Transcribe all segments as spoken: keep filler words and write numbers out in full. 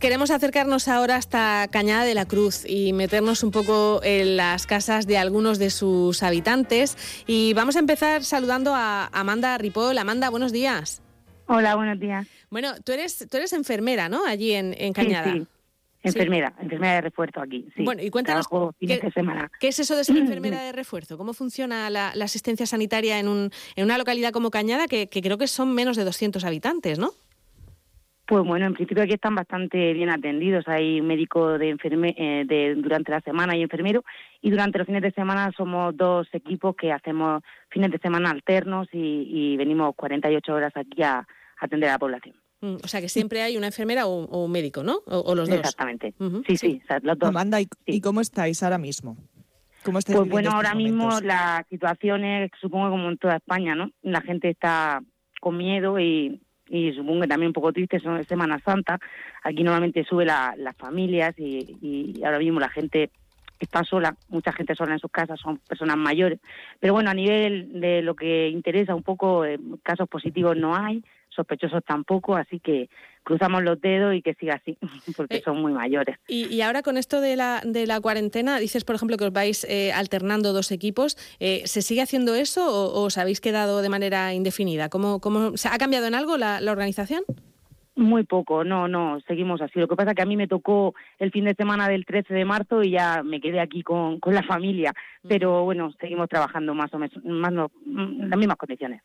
Queremos acercarnos ahora hasta Cañada de la Cruz y meternos un poco en las casas de algunos de sus habitantes. Y vamos a empezar saludando a Amanda Ripoll. Amanda, buenos días. Hola, buenos días. Bueno, tú eres tú eres enfermera, ¿no?, allí en, en Cañada. Sí, sí. Enfermera, sí. Enfermera de refuerzo aquí, sí. Bueno, y cuéntanos, trabajo fines de semana. ¿Qué es eso de ser enfermera de refuerzo? ¿Cómo funciona la, la asistencia sanitaria en, un, en una localidad como Cañada, que, que creo que son menos de doscientos habitantes, ¿no? Pues bueno, en principio aquí están bastante bien atendidos. Hay médico de enferme, eh, de, durante la semana y enfermero, y durante los fines de semana somos dos equipos que hacemos fines de semana alternos y, y venimos cuarenta y ocho horas aquí a, a atender a la población. Mm, o sea que siempre hay una enfermera o, o un médico, ¿no? O, o los dos. Exactamente. Uh-huh. Sí, sí, sí, o sea, los dos. Amanda, ¿y, sí. ¿y cómo estáis ahora mismo? ¿Cómo estáis pues bueno, ahora mismo la situación es, supongo, como en toda España, ¿no? La gente está con miedo y... y supongo que también un poco triste, son Semana Santa. Aquí normalmente sube la, las familias y, y ahora mismo la gente está sola, mucha gente sola en sus casas, son personas mayores. Pero bueno, a nivel de lo que interesa un poco, eh, casos positivos no hay, sospechosos tampoco, así que cruzamos los dedos y que siga así, porque eh, son muy mayores. Y, y ahora con esto de la de la cuarentena, dices, por ejemplo, que os vais eh, alternando dos equipos. Eh, ¿Se sigue haciendo eso o, o os habéis quedado de manera indefinida? ¿Cómo, cómo, ¿Ha cambiado en algo la, la organización? Muy poco, no, no, seguimos así. Lo que pasa es que a mí me tocó el fin de semana del trece de marzo y ya me quedé aquí con, con la familia. Pero bueno, seguimos trabajando más o menos, más no, las mismas condiciones.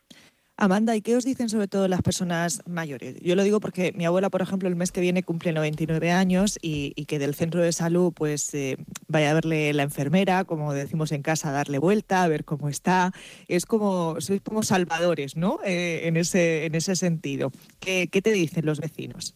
Amanda, ¿y qué os dicen sobre todo las personas mayores? Yo lo digo porque mi abuela, por ejemplo, el mes que viene cumple noventa y nueve años y, y que del centro de salud pues eh, vaya a verle la enfermera, como decimos en casa, darle vuelta, a ver cómo está. Es como, sois como salvadores, ¿no?, eh, en ese en ese sentido. ¿Qué, qué te dicen los vecinos?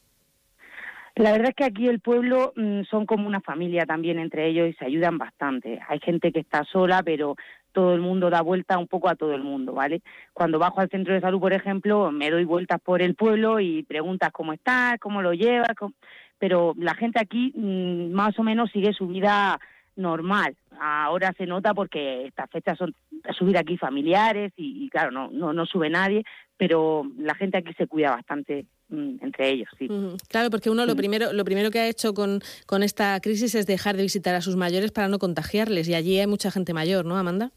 La verdad es que aquí el pueblo mmm, son como una familia también entre ellos y se ayudan bastante. Hay gente que está sola, pero todo el mundo da vuelta un poco a todo el mundo, ¿vale? Cuando bajo al centro de salud, por ejemplo, me doy vueltas por el pueblo y preguntas cómo estás, cómo lo llevas, cómo... pero la gente aquí más o menos sigue su vida normal. Ahora se nota porque estas fechas son subir aquí familiares y, y claro, no, no, no sube nadie, pero la gente aquí se cuida bastante entre ellos, sí. Claro, porque uno lo primero lo primero que ha hecho con, con esta crisis es dejar de visitar a sus mayores para no contagiarles, y allí hay mucha gente mayor, ¿no, Amanda?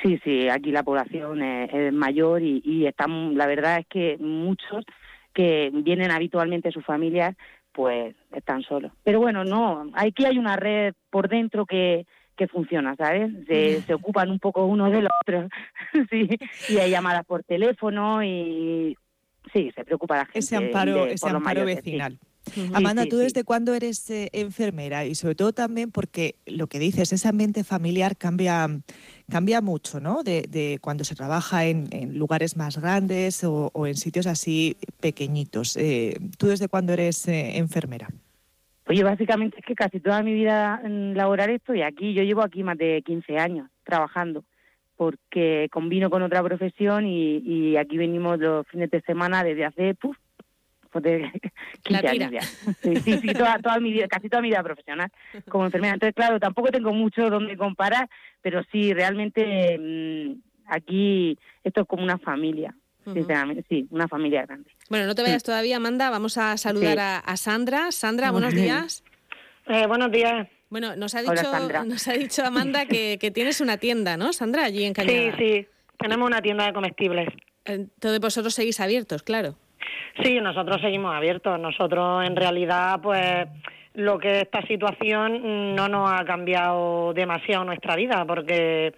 Sí, sí, aquí la población es, es mayor y, y están, la verdad es que muchos que vienen habitualmente sus familias, pues están solos. Pero bueno, no, aquí hay una red por dentro que, que funciona, ¿sabes? Se, se ocupan un poco unos de los otros, sí, y hay llamadas por teléfono y sí, se preocupa la gente. Ese amparo, de, ese amparo mayores, vecinal. Sí. Sí, Amanda, sí, ¿tú desde sí. cuándo eres eh, enfermera? Y sobre todo también porque lo que dices, ese ambiente familiar cambia cambia mucho, ¿no? De, de cuando se trabaja en, en lugares más grandes o, o en sitios así pequeñitos. Eh, ¿Tú desde cuándo eres eh, enfermera? Pues yo básicamente es que casi toda mi vida laboral estoy aquí. Yo llevo aquí más de quince años trabajando, porque combino con otra profesión y, y aquí venimos los fines de semana desde hace... Puf, de quince años ya. Sí, sí, sí, toda, toda mi vida, casi toda mi vida profesional como enfermera. Entonces, claro, tampoco tengo mucho donde comparar, pero sí, realmente mmm, aquí esto es como una familia, uh-huh. sinceramente, sí, una familia grande. Bueno, no te vayas sí. todavía, Amanda, vamos a saludar sí. a, a Sandra. Sandra, buenos días. Eh, buenos días. Bueno, nos ha dicho, Hola, nos ha dicho Amanda que, que tienes una tienda, ¿no, Sandra, allí en Cañada? Sí, sí, tenemos una tienda de comestibles. Entonces vosotros seguís abiertos, claro. Sí, nosotros seguimos abiertos. Nosotros, en realidad, pues lo que esta situación no nos ha cambiado demasiado nuestra vida, porque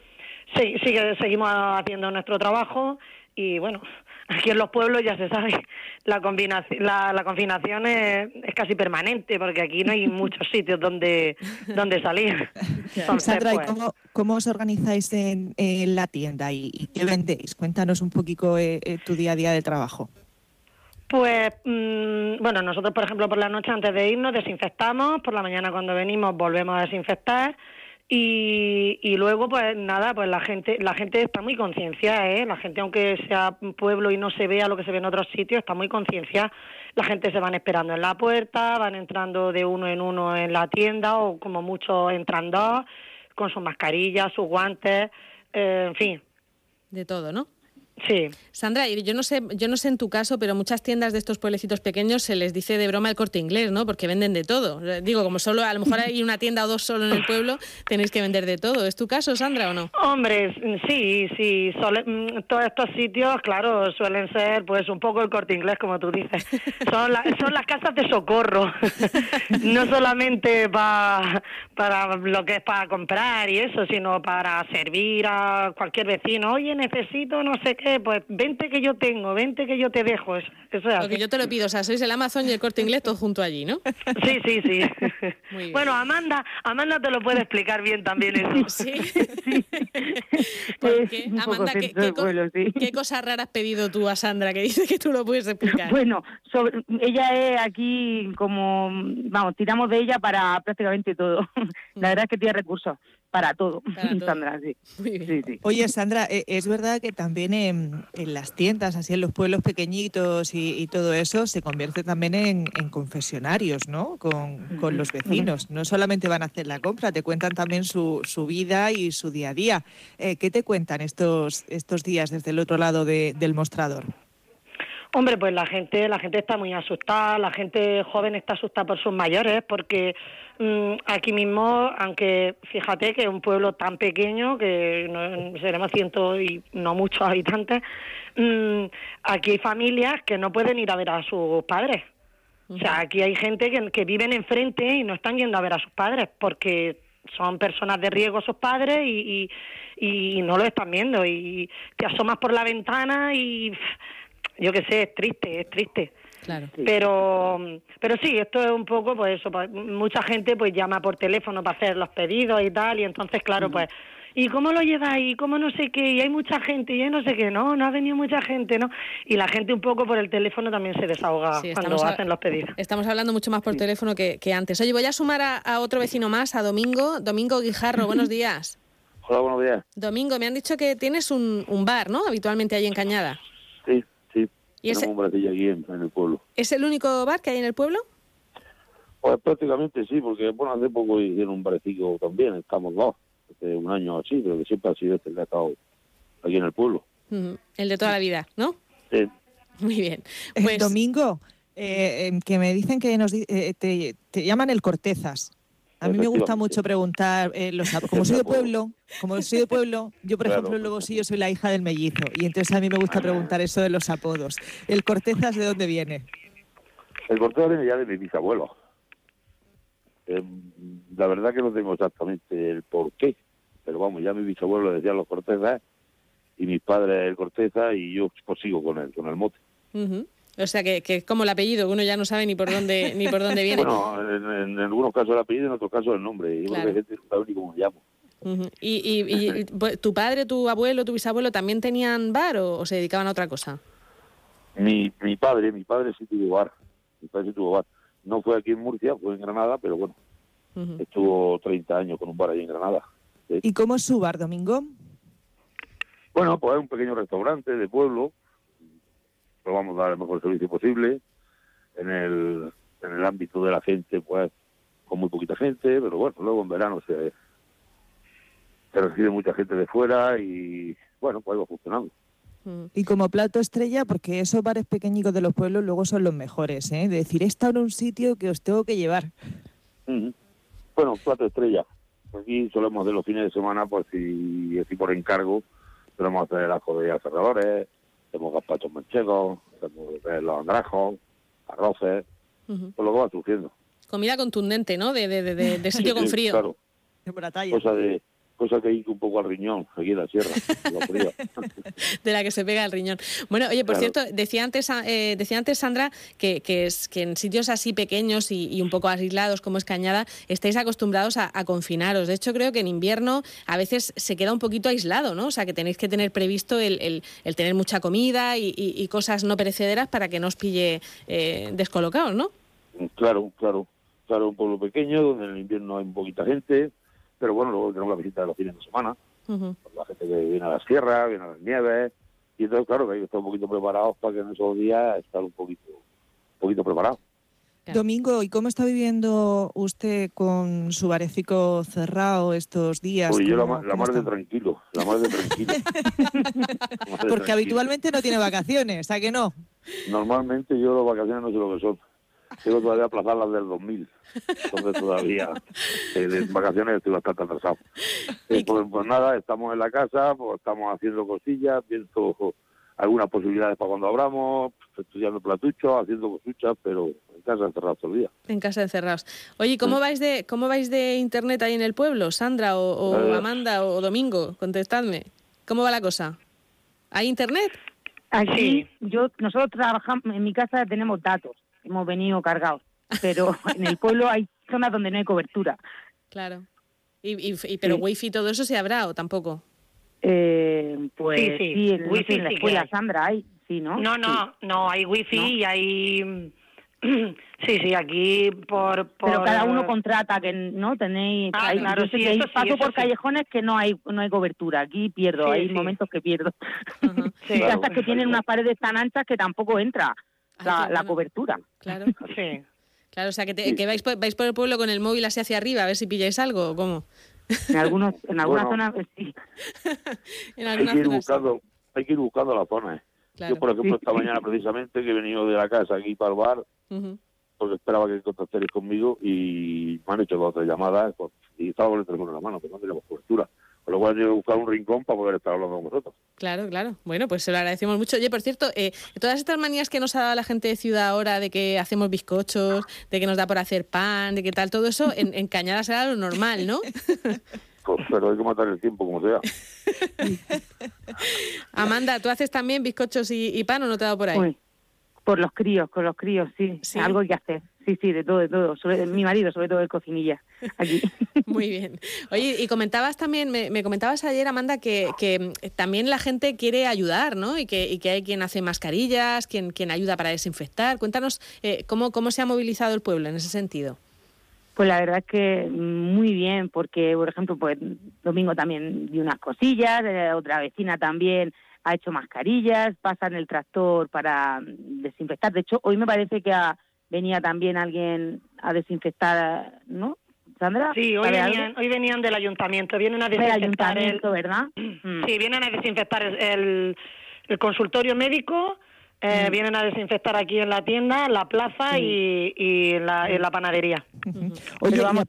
sí, sí que seguimos haciendo nuestro trabajo y, bueno, aquí en los pueblos ya se sabe, la combinación, la, la confinación es, es casi permanente, porque aquí no hay muchos sitios donde donde salir. Entonces, Sandra, pues, ¿cómo, ¿cómo os organizáis en, en la tienda y, y qué vendéis? Cuéntanos un poquito eh, eh, tu día a día de trabajo. Pues, mmm, bueno, nosotros, por ejemplo, por la noche antes de irnos desinfectamos, por la mañana cuando venimos volvemos a desinfectar y, y luego, pues nada, pues la gente la gente está muy concienciada, ¿eh? La gente, aunque sea pueblo y no se vea lo que se ve en otros sitios, está muy concienciada. La gente se van esperando en la puerta, van entrando de uno en uno en la tienda o como muchos entran dos, con sus mascarillas, sus guantes, eh, en fin. De todo, ¿no? Sí. Sandra, yo no sé, yo no sé en tu caso, pero muchas tiendas de estos pueblecitos pequeños se les dice de broma el Corte Inglés, ¿no? Porque venden de todo. Digo, como solo a lo mejor hay una tienda o dos solo en el pueblo, tenéis que vender de todo. ¿Es tu caso, Sandra, o no? Hombre, sí, sí. Suele, todos estos sitios, claro, suelen ser pues un poco el Corte Inglés, como tú dices. Son, la, son las casas de socorro. No solamente pa, para lo que es para comprar y eso, sino para servir a cualquier vecino. Oye, necesito no sé qué. Eh, pues vente que yo tengo, vente que yo te dejo. Eso es así. Lo que yo te lo pido, o sea, sois el Amazon y el Corte Inglés todo junto allí, ¿no? Sí, sí, sí. Muy bien. Bueno, Amanda, Amanda te lo puede explicar bien también eso. Sí. Sí. ¿Por qué? Amanda, ¿qué, qué, vuelo, sí. ¿qué cosas raras has pedido tú a Sandra que dice que tú lo puedes explicar? Bueno, sobre, ella es aquí como, vamos, tiramos de ella para prácticamente todo. La verdad es que tiene recursos. Para todo, para todo. Sandra, sí. Muy bien. Sí, sí. Oye, Sandra, es verdad que también en, en las tiendas, así en los pueblos pequeñitos y, y todo eso, se convierte también en, en confesionarios, ¿no? Con, con los vecinos. No solamente van a hacer la compra, te cuentan también su, su vida y su día a día. Eh, ¿Qué te cuentan estos, estos días desde el otro lado de, del mostrador? Hombre, pues la gente, la gente está muy asustada, la gente joven está asustada por sus mayores, porque mmm, aquí mismo, aunque fíjate que es un pueblo tan pequeño, que no, seremos ciento y no muchos habitantes, mmm, aquí hay familias que no pueden ir a ver a sus padres. Uh-huh. O sea, aquí hay gente que, que viven enfrente y no están yendo a ver a sus padres, porque son personas de riesgo sus padres y, y, y no lo están viendo. Y te asomas por la ventana y... Yo qué sé, es triste, es triste. Claro. Pero pero sí, esto es un poco, pues eso, pues, mucha gente pues llama por teléfono para hacer los pedidos y tal, y entonces, claro, uh-huh. pues, ¿y cómo lo lleváis? ¿Y cómo no sé qué? Y hay mucha gente, y hay no sé qué, no, no ha venido mucha gente, ¿no? Y la gente un poco por el teléfono también se desahoga sí, cuando a, hacen los pedidos. Estamos hablando mucho más por sí. teléfono que, que antes. Oye, voy a sumar a, a otro vecino más, a Domingo. Domingo Guijarro, buenos días. Hola, buenos días. Domingo, me han dicho que tienes un, un bar, ¿no? Habitualmente ahí en Cañada. Sí. ¿Y ese, un aquí en, en el pueblo. ¿Es el único bar que hay en el pueblo? Pues prácticamente sí, porque bueno, hace poco hicieron un barecillo también, estamos dos, hace un año así, pero que siempre ha sido este que ha estado aquí en el pueblo. Uh-huh. El de toda la vida, ¿no? Sí. Muy bien. Pues... El Domingo, eh, eh, que me dicen que nos eh, te, te llaman el Cortezas. A mí me gusta mucho preguntar, eh, los, como soy de pueblo, como soy de pueblo, yo por claro. ejemplo luego sí, yo soy la hija del mellizo, y entonces a mí me gusta preguntar eso de los apodos. ¿El Cortezas de dónde viene? El Cortezas viene ya de mis bisabuelos. Eh, la verdad que no tengo exactamente el porqué, pero vamos, ya mis bisabuelos decían los Cortezas, y mis padres el Cortezas, y yo pues sigo con él, con el mote. Uh-huh. O sea, que, que es como el apellido, uno ya no sabe ni por dónde ni por dónde viene. Bueno, en, en algunos casos el apellido, en otros casos el nombre. Yo claro. creo que gente no sabe ni cómo me llamo. Uh-huh. ¿Y, y, y tu padre, tu abuelo, tu bisabuelo también tenían bar o, o se dedicaban a otra cosa? Mi mi padre, mi padre sí tuvo bar. Mi padre sí tuvo bar. No fue aquí en Murcia, fue en Granada, pero bueno, uh-huh. estuvo treinta años con un bar ahí en Granada. ¿Sí? ¿Y cómo es su bar, Domingo? Bueno, pues es un pequeño restaurante de pueblo. Vamos a dar el mejor servicio posible en el en el ámbito de la gente, pues con muy poquita gente, pero bueno, luego en verano se, se recibe mucha gente de fuera y bueno, pues va funcionando. Y como plato estrella, porque esos bares pequeñicos de los pueblos luego son los mejores, ¿eh? De decir, esta era un sitio que os tengo que llevar. Uh-huh. Bueno, plato estrella. Aquí solemos de los fines de semana, pues si, si por encargo, solemos hacer ajo de aserradores, hacemos gazpachos manchegos, hacemos los andrajos, arroces, uh-huh. todo lo que va surgiendo. Comida contundente, ¿no? De, de, de, de sitio sí, con frío. Sí, claro. De Moratalla. Cosa de... Cosa que hay un poco al riñón, aquí en la sierra, de la que se pega el riñón. Bueno, oye, por claro. cierto, decía antes eh, decía antes Sandra que, que, es, que en sitios así pequeños y, y un poco aislados como es Cañada, estáis acostumbrados a, a confinaros. De hecho, creo que en invierno a veces se queda un poquito aislado, ¿no? O sea, que tenéis que tener previsto el, el, el tener mucha comida y, y, y cosas no perecederas para que no os pille eh, descolocados, ¿no? Claro, claro. Claro, un pueblo pequeño donde en el invierno hay poquita gente... Pero bueno, luego tenemos la visita de los fines de semana. Uh-huh. La gente que viene a las sierras, viene a las nieves. Y entonces, claro, que hay que estar un poquito preparados para que en esos días estar un poquito, un poquito preparados. Claro. Domingo, ¿y cómo está viviendo usted con su barecico cerrado estos días? Pues yo la, la más de tranquilo, la más de tranquilo. Porque tranquilo. Habitualmente no tiene vacaciones, ¿a que no? Normalmente yo las vacaciones no sé lo que son. Tengo todavía aplazar las del dos mil, entonces todavía eh, de vacaciones estoy bastante atrasado. Eh, pues, pues nada, estamos en la casa, pues estamos haciendo cosillas, viendo algunas posibilidades para cuando abramos, estudiando platuchos, haciendo cosuchas, pero en casa encerrados todo el día. En casa encerrados. Oye, ¿cómo, sí. vais, de, ¿cómo vais de internet ahí en el pueblo? Sandra o, o eh, Amanda o Domingo, contestadme. ¿Cómo va la cosa? ¿Hay internet? Aquí, yo, nosotros trabajamos, en mi casa tenemos datos, hemos venido cargados, pero en el pueblo hay zonas donde no hay cobertura. Claro. Y, y, y pero sí. wifi todo eso se habrá o tampoco. Eh, pues sí, sí. sí en, wifi, no sé, en la escuela sí Sandra hay, sí, ¿no? No, no, sí. no, hay wifi no. y hay... sí, sí, aquí por... por... Pero cada uno contrata, que ¿no? Tenéis... Ah, hay, claro, sí, eso, paso sí, por sí. callejones que no hay no hay cobertura, aquí pierdo, sí, hay sí. momentos que pierdo. Uh-huh. Sí. Claro, hasta que tienen unas paredes tan anchas que tampoco entra ah, la, claro. la cobertura. Claro, sí. Claro, o sea, que, te, sí. que vais, por, vais por el pueblo con el móvil así hacia arriba, a ver si pilláis algo o cómo. En algunos, en algunas bueno, zonas sí. en algunas hay, que ir buscando, hay que ir buscando las zonas. Claro. Yo, por ejemplo, esta mañana precisamente que he venido de la casa aquí para el bar, uh-huh. porque esperaba que contactaréis conmigo y me han hecho dos o tres llamadas pues, y estaba con el teléfono en la mano, pero no teníamos cobertura. Con lo cual yo he buscado un rincón para poder estar hablando con vosotros. Claro, claro. Bueno, pues se lo agradecemos mucho. Oye, por cierto, eh, todas estas manías que nos ha dado la gente de ciudad ahora, de que hacemos bizcochos, de que nos da por hacer pan, de que tal, todo eso, en, en Cañada será lo normal, ¿no? Pues, pero hay que matar el tiempo, como sea. Amanda, ¿tú haces también bizcochos y, y pan o no te ha dado por ahí? Uy, por los críos, con los críos, sí. ¿Sí? Algo hay que hacer. Sí, sí, de todo, de todo. Sobre, mi marido, sobre todo, el cocinilla. Aquí. Muy bien. Oye, y comentabas también, me, me comentabas ayer, Amanda, que, que también la gente quiere ayudar, ¿no? Y que, y que hay quien hace mascarillas, quien, quien ayuda para desinfectar. Cuéntanos eh, cómo, cómo se ha movilizado el pueblo en ese sentido. Pues la verdad es que muy bien, porque, por ejemplo, pues Domingo también dio unas cosillas, eh, otra vecina también ha hecho mascarillas, pasan el tractor para desinfectar. De hecho, hoy me parece que ha... venía también alguien a desinfectar, ¿no, Sandra? Sí, hoy venían, hoy venían del ayuntamiento, vienen a desinfectar el, el ¿verdad? Sí, vienen a desinfectar el, el consultorio médico, eh, mm. vienen a desinfectar aquí en la tienda, la plaza mm. y, y la, en la panadería. Mm-hmm. Oye, vamos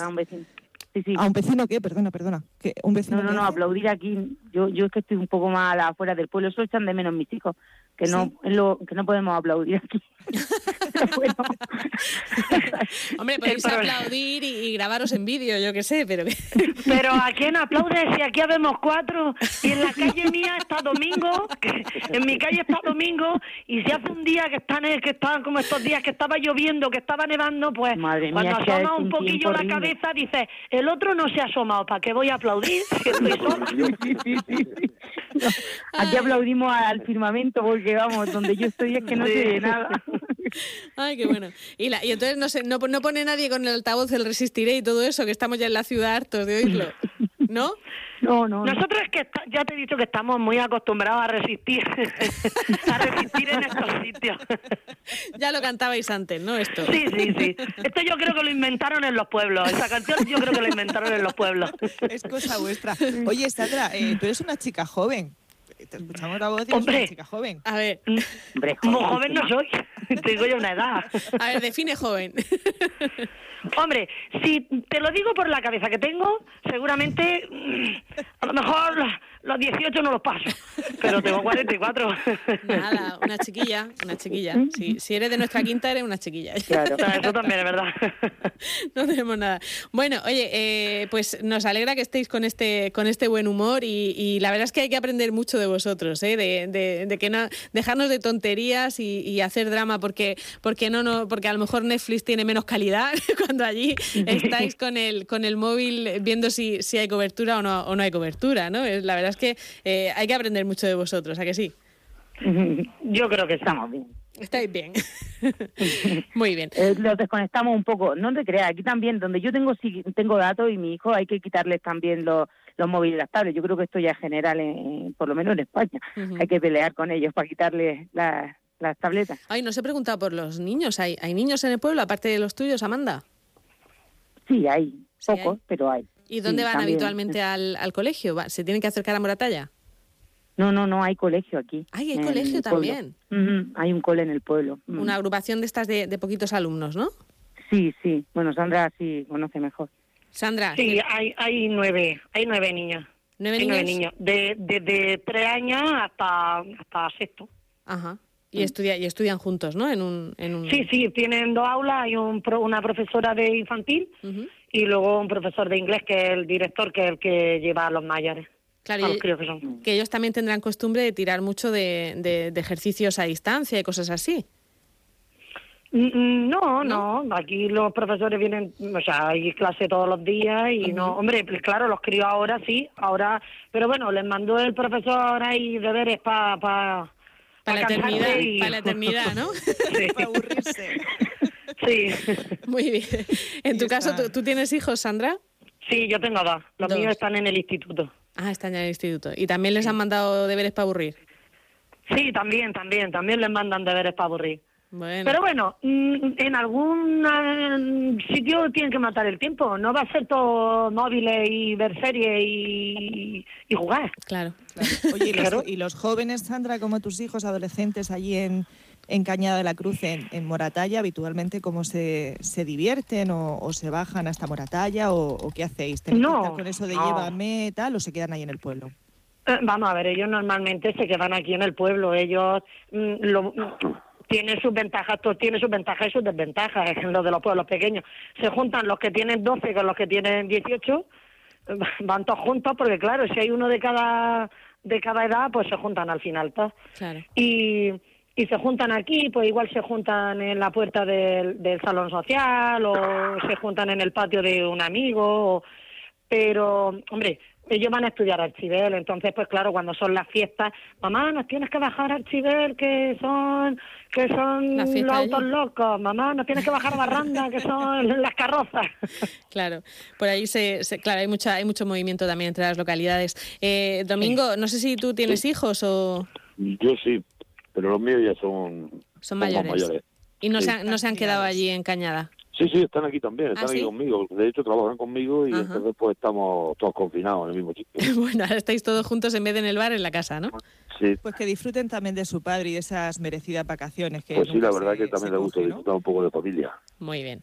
a un vecino. Sí, sí. ¿A un vecino qué? Perdona, perdona. ¿Qué? ¿Un vecino no, no, qué? no, aplaudir aquí. Yo yo es que estoy un poco más afuera del pueblo. Eso echan de menos mis hijos, que no sí. lo, que no podemos aplaudir aquí. bueno. Hombre, podéis aplaudir y, y grabaros en vídeo, yo qué sé, pero... pero ¿a quién aplaudes si aquí habemos cuatro? Y en la calle mía está Domingo, en mi calle está Domingo, y si hace un día que están que estaban como estos días que estaba lloviendo, que estaba nevando, pues Madre cuando mía, asoma un poquillo la cabeza dices... El otro no se ha asomado, ¿para qué voy a aplaudir? Si estoy sola. Sí, sí, sí, sí. No, aquí aplaudimos al firmamento porque, vamos, donde yo estoy es que no sí. se ve nada. Ay, qué bueno. Y, la, y entonces no, se, no, no pone nadie con el altavoz el Resistiré y todo eso, que estamos ya en la ciudad hartos de oírlo, ¿no? No, no. Nosotros es que está, ya te he dicho que estamos muy acostumbrados a resistir, a resistir en estos sitios. Ya lo cantabais antes, ¿no? Esto. Sí, sí, sí. Esto yo creo que lo inventaron en los pueblos. Esa canción yo creo que la inventaron en los pueblos. Es cosa vuestra. Oye, Sandra, eh, tú eres una chica joven. Te escuchamos la voz y eres una chica joven. A ver, hombre, joven, como joven no soy. Tengo ya una edad. A ver, define joven. Hombre, si te lo digo por la cabeza que tengo, seguramente a lo mejor los dieciocho no los paso, pero tengo cuarenta y cuatro. Nada, una chiquilla, una chiquilla. Si, si eres de nuestra quinta, eres una chiquilla. Claro, eso también es verdad. No tenemos nada. Bueno, oye, eh, pues nos alegra que estéis con este con este buen humor y, y la verdad es que hay que aprender mucho de vosotros, ¿eh? de, de, de que no, dejarnos de tonterías y, y hacer drama porque porque no, no porque a lo mejor Netflix tiene menos calidad. Cuando allí estáis con el con el móvil viendo si, si hay cobertura o no o no hay cobertura, ¿no? La verdad es que eh, hay que aprender mucho de vosotros, ¿a que sí? Yo creo que estamos bien. Estáis bien. Muy bien. Eh, los desconectamos un poco. No te creas, aquí también, donde yo tengo sí, tengo datos y mi hijo, hay que quitarles también los, los móviles y las tablets. Yo creo que esto ya es general, en, por lo menos en España. Uh-huh. Hay que pelear con ellos para quitarles las... las tabletas. Ay, no se pregunta por los niños. ¿Hay, hay niños en el pueblo, aparte de los tuyos, Amanda? Sí, hay. Sí, pocos, hay. Pero hay. ¿Y dónde sí, van también. habitualmente al, al colegio? ¿Se tienen que acercar a Moratalla? No, no, no, hay colegio aquí. Ay, hay en colegio también. Uh-huh. Hay un cole en el pueblo. Uh-huh. Una agrupación de estas de, de poquitos alumnos, ¿no? Sí, sí. Bueno, Sandra sí conoce mejor. Sandra. Sí, ¿qué? hay hay nueve, hay nueve niños. ¿Nueve niños? Nueve niños. De, de, de tres años hasta, hasta sexto. Ajá. Y, uh-huh. estudia, y estudian juntos, ¿no? En un, en un... Sí, sí, tienen dos aulas. Hay un, una profesora de infantil uh-huh. y luego un profesor de inglés que es el director, que es el que lleva a los mayores. Claro, ah, creo que, son. que ellos también tendrán costumbre de tirar mucho de, de, de ejercicios a distancia y cosas así. No, no, no, aquí los profesores vienen, o sea, hay clase todos los días y uh-huh. no, hombre, pues claro, los críos ahora sí, ahora, pero bueno, les mandó el profesor ahí deberes para... Pa, para pa la eternidad, y... para la eternidad, ¿no? Sí. Para aburrirse. Sí. Muy bien. En tu caso, ¿tú, ¿tú tienes hijos, Sandra? Sí, yo tengo dos, los dos. míos están en el instituto. Ah, están en el instituto. ¿Y también les han mandado deberes para aburrir? Sí, también, también. También les mandan deberes para aburrir. Bueno. Pero bueno, en algún sitio tienen que matar el tiempo. No va a ser todo móviles y ver series y, y jugar. Claro. claro. Oye, ¿y, claro? Los, ¿y los jóvenes, Sandra, como tus hijos adolescentes allí en, en Cañada de la Cruz, en, en Moratalla, habitualmente cómo se, se divierten o, o se bajan hasta Moratalla o, o qué hacéis? ¿Tenéis no, que estar con eso de no. llévame tal o se quedan ahí en el pueblo? Eh, vamos a ver, ellos normalmente se quedan aquí en el pueblo. Ellos... Mm, lo, Tiene sus ventajas, todo tiene sus ventajas y sus desventajas en los de los pueblos pequeños. Se juntan los que tienen doce con los que tienen dieciocho, van todos juntos porque claro, si hay uno de cada de cada edad, pues se juntan al final todos. Claro. Y, y se juntan aquí, pues igual se juntan en la puerta del, del salón social o se juntan en el patio de un amigo, o, pero, hombre... Ellos van a estudiar Archivel, entonces, pues claro, cuando son las fiestas, mamá, nos tienes que bajar a Archivel, que son que son los autos allí. locos, mamá, nos tienes que bajar a Barranda, que son las carrozas. Claro, por ahí se, se claro hay mucha hay mucho movimiento también entre las localidades. Eh, Domingo, no sé si tú tienes sí. hijos o... Yo sí, pero los míos ya son... Son mayores. mayores. Y no, sí. se han, no se han quedado allí en Cañada. Sí, sí, están aquí también, están ¿Ah, sí? aquí conmigo. De hecho, trabajan conmigo y Ajá. entonces pues estamos todos confinados en el mismo sitio. Bueno, ahora estáis todos juntos en vez de en el bar, en la casa, ¿no? Sí. Pues que disfruten también de su padre y de esas merecidas vacaciones. Que pues sí, la verdad se, que también le gusta disfrutar un poco de familia. Muy bien.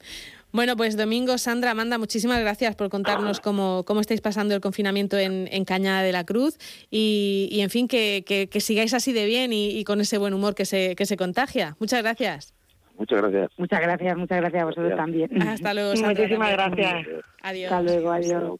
Bueno, pues Domingo, Sandra, Amanda, muchísimas gracias por contarnos ah. cómo, cómo estáis pasando el confinamiento en, en Cañada de la Cruz y, y en fin, que, que, que sigáis así de bien y, y con ese buen humor que se, que se contagia. Muchas gracias. Muchas gracias. Muchas gracias, muchas gracias a vosotros gracias. también. Hasta luego, Sandra. Muchísimas gracias. Adiós. Hasta luego, adiós.